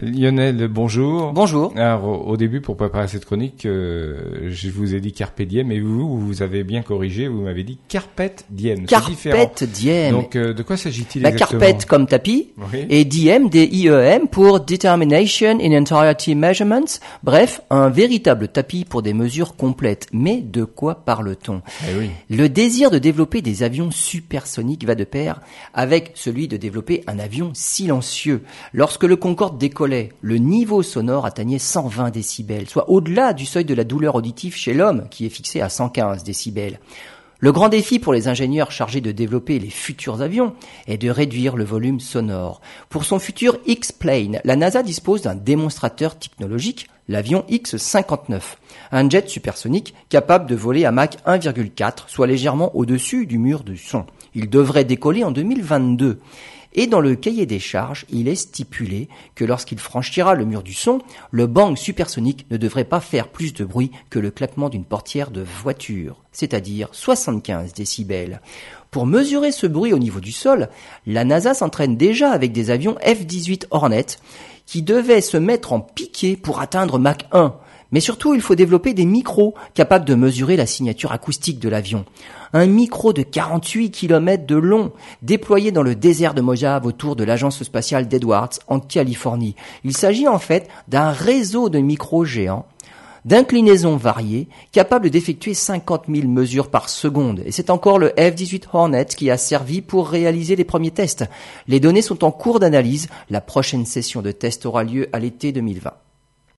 Lionel, bonjour. Bonjour. Alors, au début, pour préparer cette chronique, je vous ai dit carpe diem, et vous avez bien corrigé, vous m'avez dit carpet diem. Carpet diem. Donc, de quoi s'agit-il exactement ? Carpet comme tapis, oui. Et diem, D-I-E-M, pour Determination in Entirety Measurements. Bref, un véritable tapis pour des mesures complètes. Mais de quoi parle-t-on ? Eh oui. Le désir de développer des avions supersoniques va de pair avec celui de développer un avion silencieux. Lorsque le Concorde décolle, le niveau sonore atteignait 120 décibels, soit au-delà du seuil de la douleur auditive chez l'homme, qui est fixé à 115 décibels. Le grand défi pour les ingénieurs chargés de développer les futurs avions est de réduire le volume sonore. Pour son futur X-Plane, la NASA dispose d'un démonstrateur technologique, l'avion X-59, un jet supersonique capable de voler à Mach 1,4, soit légèrement au-dessus du mur du son. Il devrait décoller en 2022. Et dans le cahier des charges, il est stipulé que lorsqu'il franchira le mur du son, le bang supersonique ne devrait pas faire plus de bruit que le claquement d'une portière de voiture, c'est-à-dire 75 décibels. Pour mesurer ce bruit au niveau du sol, la NASA s'entraîne déjà avec des avions F-18 Hornet qui devaient se mettre en piqué pour atteindre Mach 1. Mais surtout, il faut développer des micros capables de mesurer la signature acoustique de l'avion. Un micro de 48 km de long, déployé dans le désert de Mojave autour de l'agence spatiale d'Edwards en Californie. Il s'agit en fait d'un réseau de micros géants, d'inclinaisons variées, capables d'effectuer 50 000 mesures par seconde. Et c'est encore le F-18 Hornet qui a servi pour réaliser les premiers tests. Les données sont en cours d'analyse. La prochaine session de test aura lieu à l'été 2020.